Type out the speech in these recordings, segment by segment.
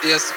Yes,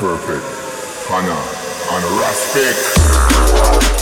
perfect on a rustic.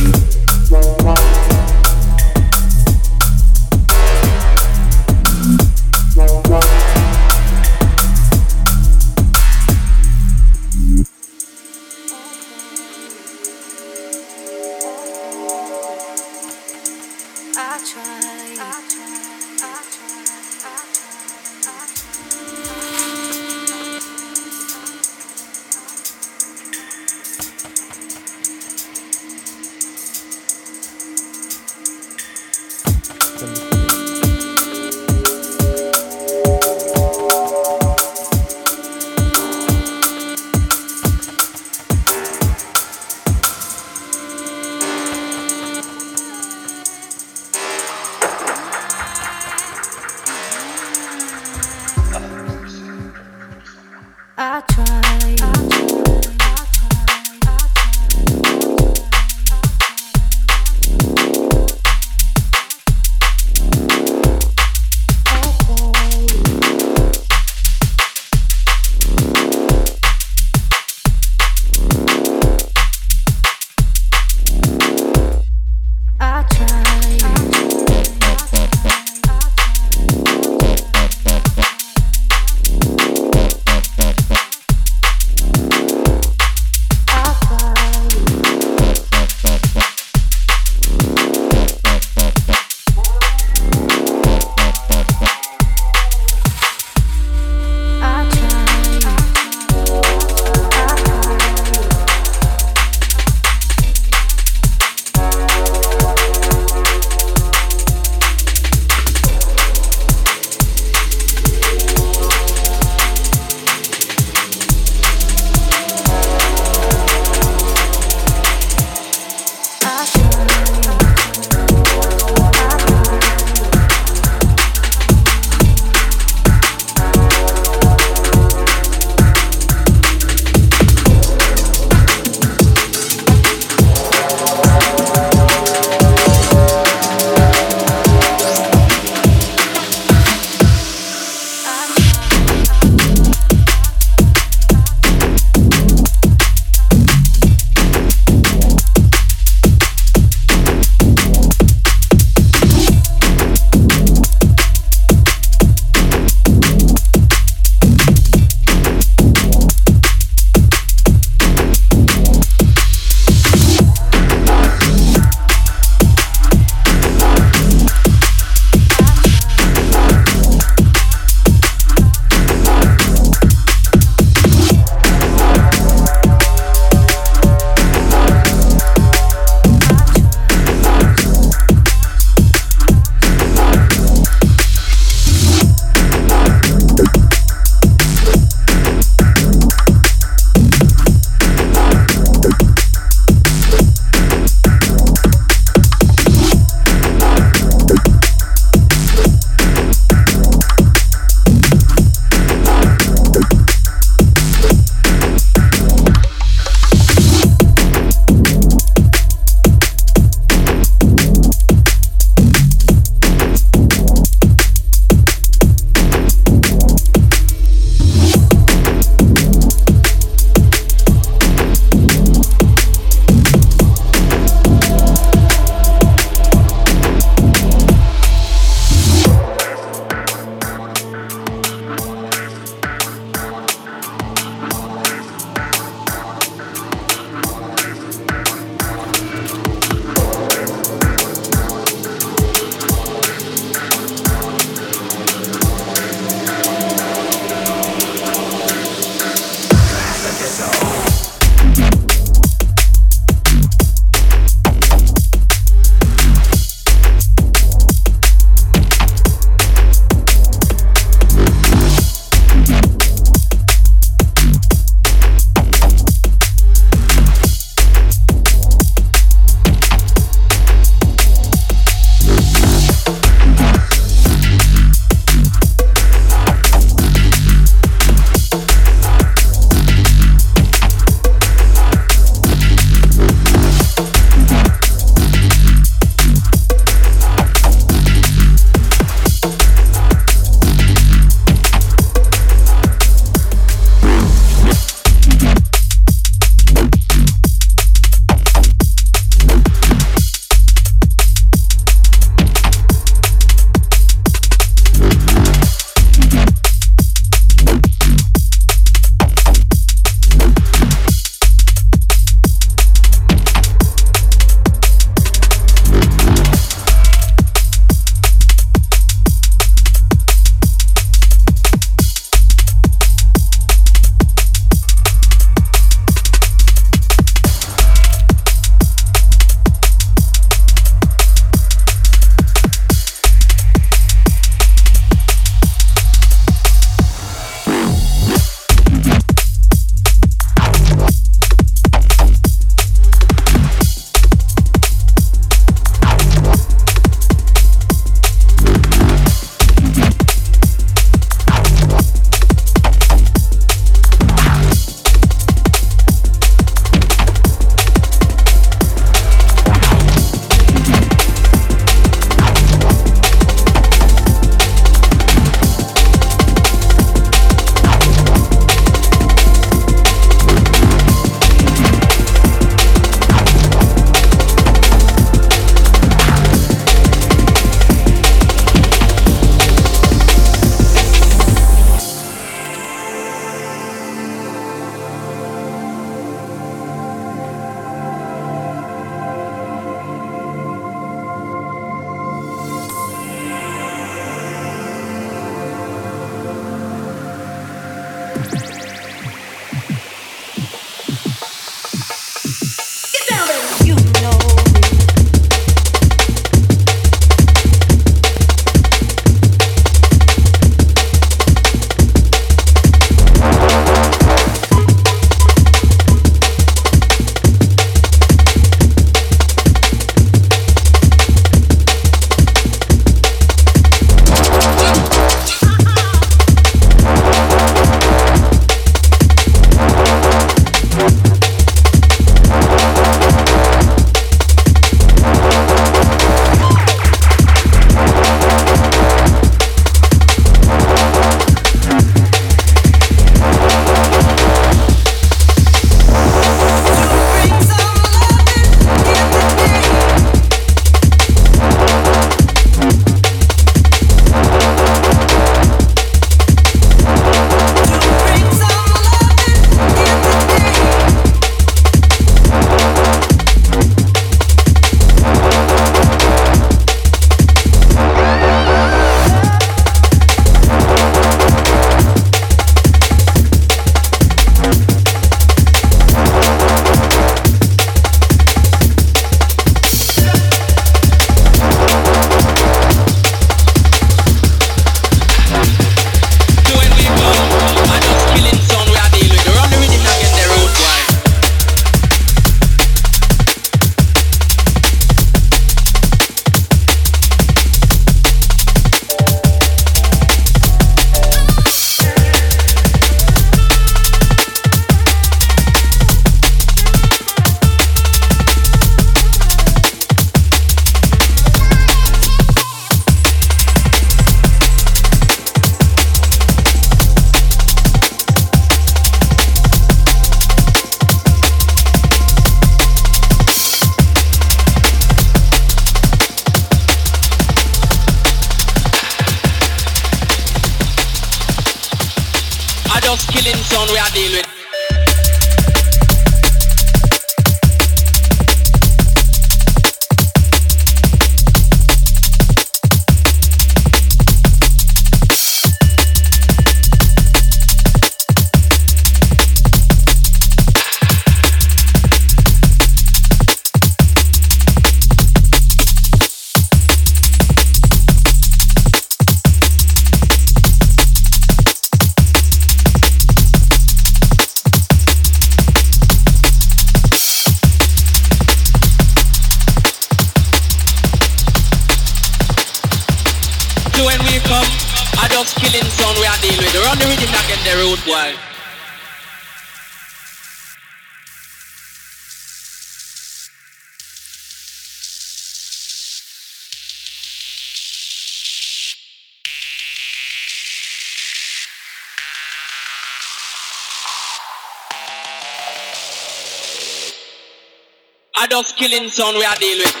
I just killing sound we are deal with.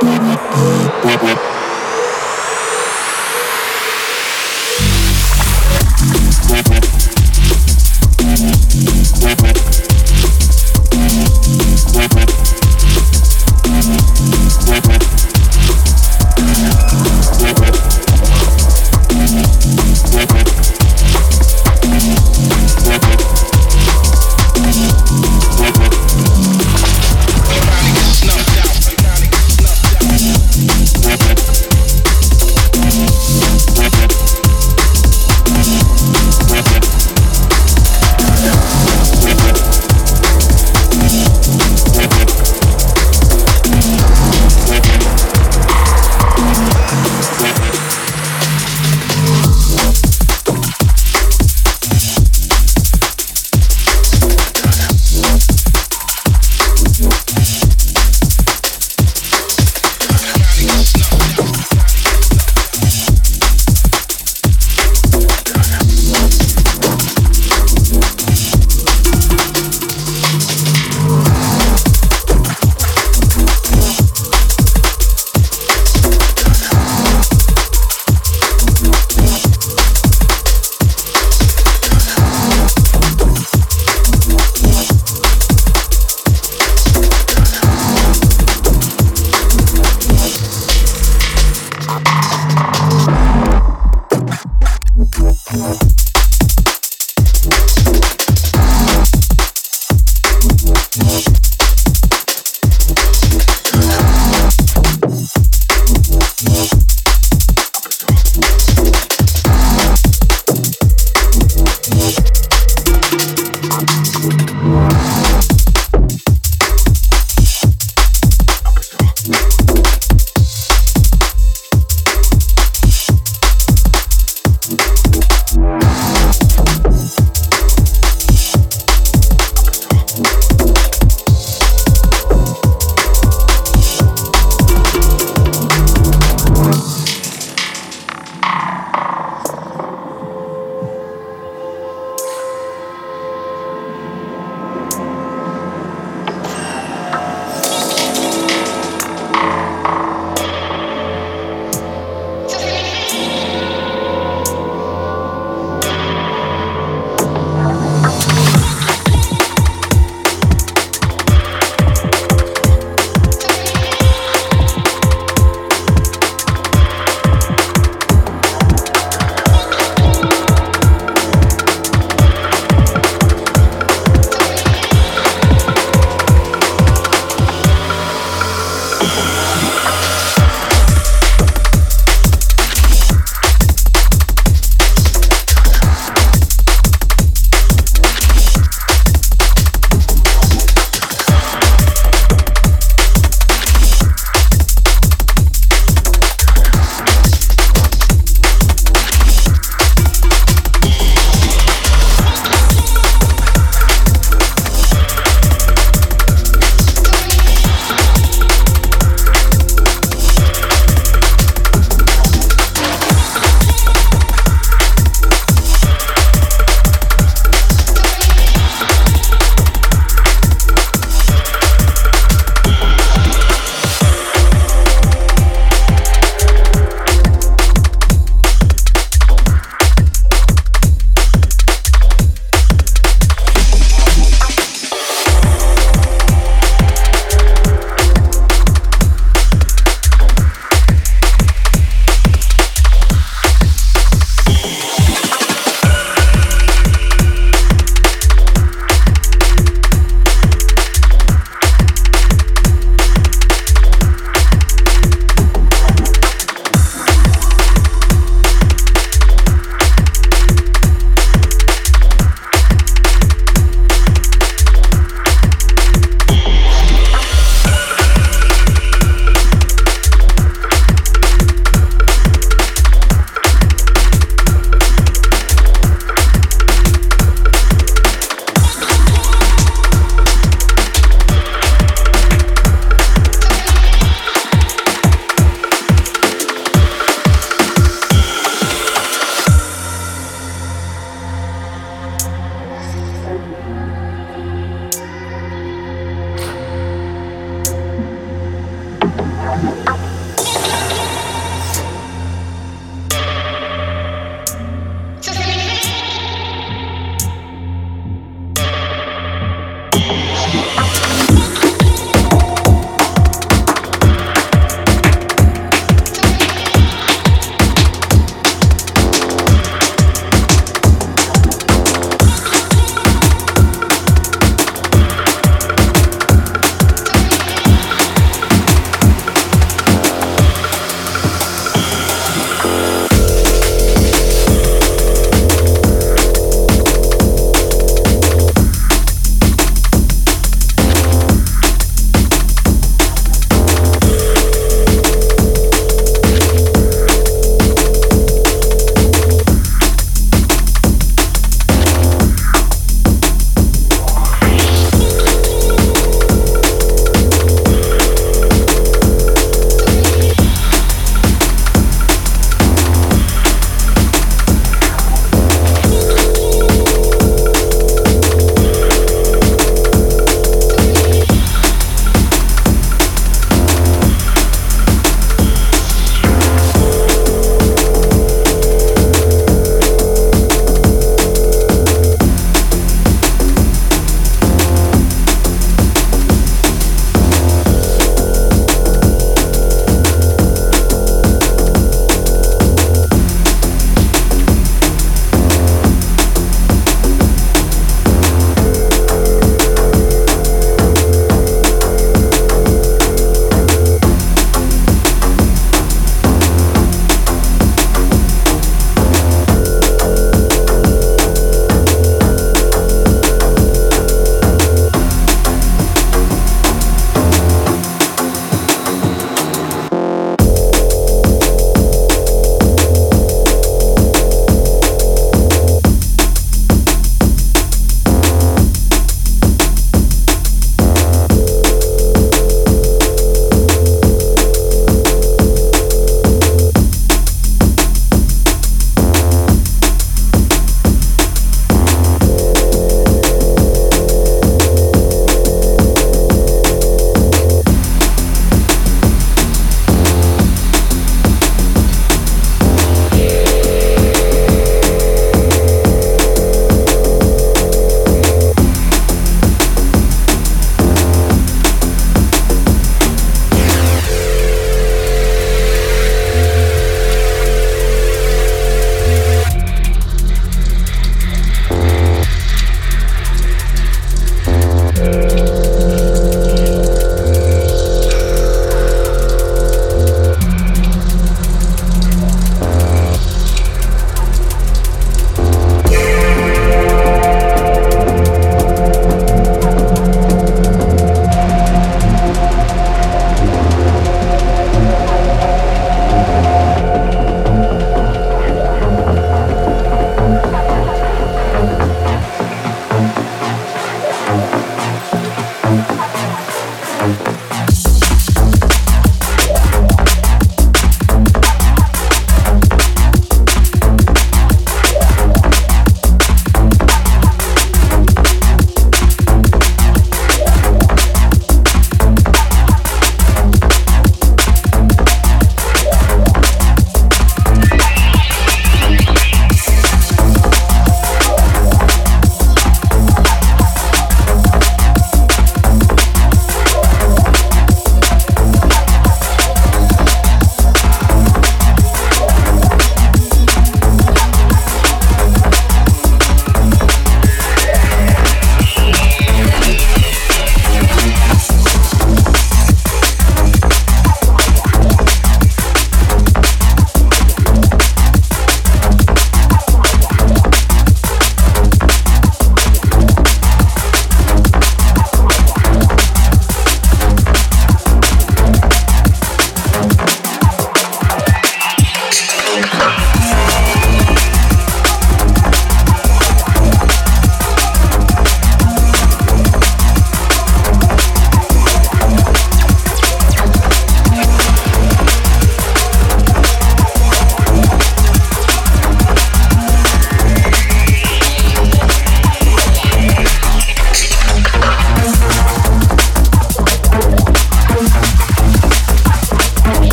Blah, blah, blah, blah.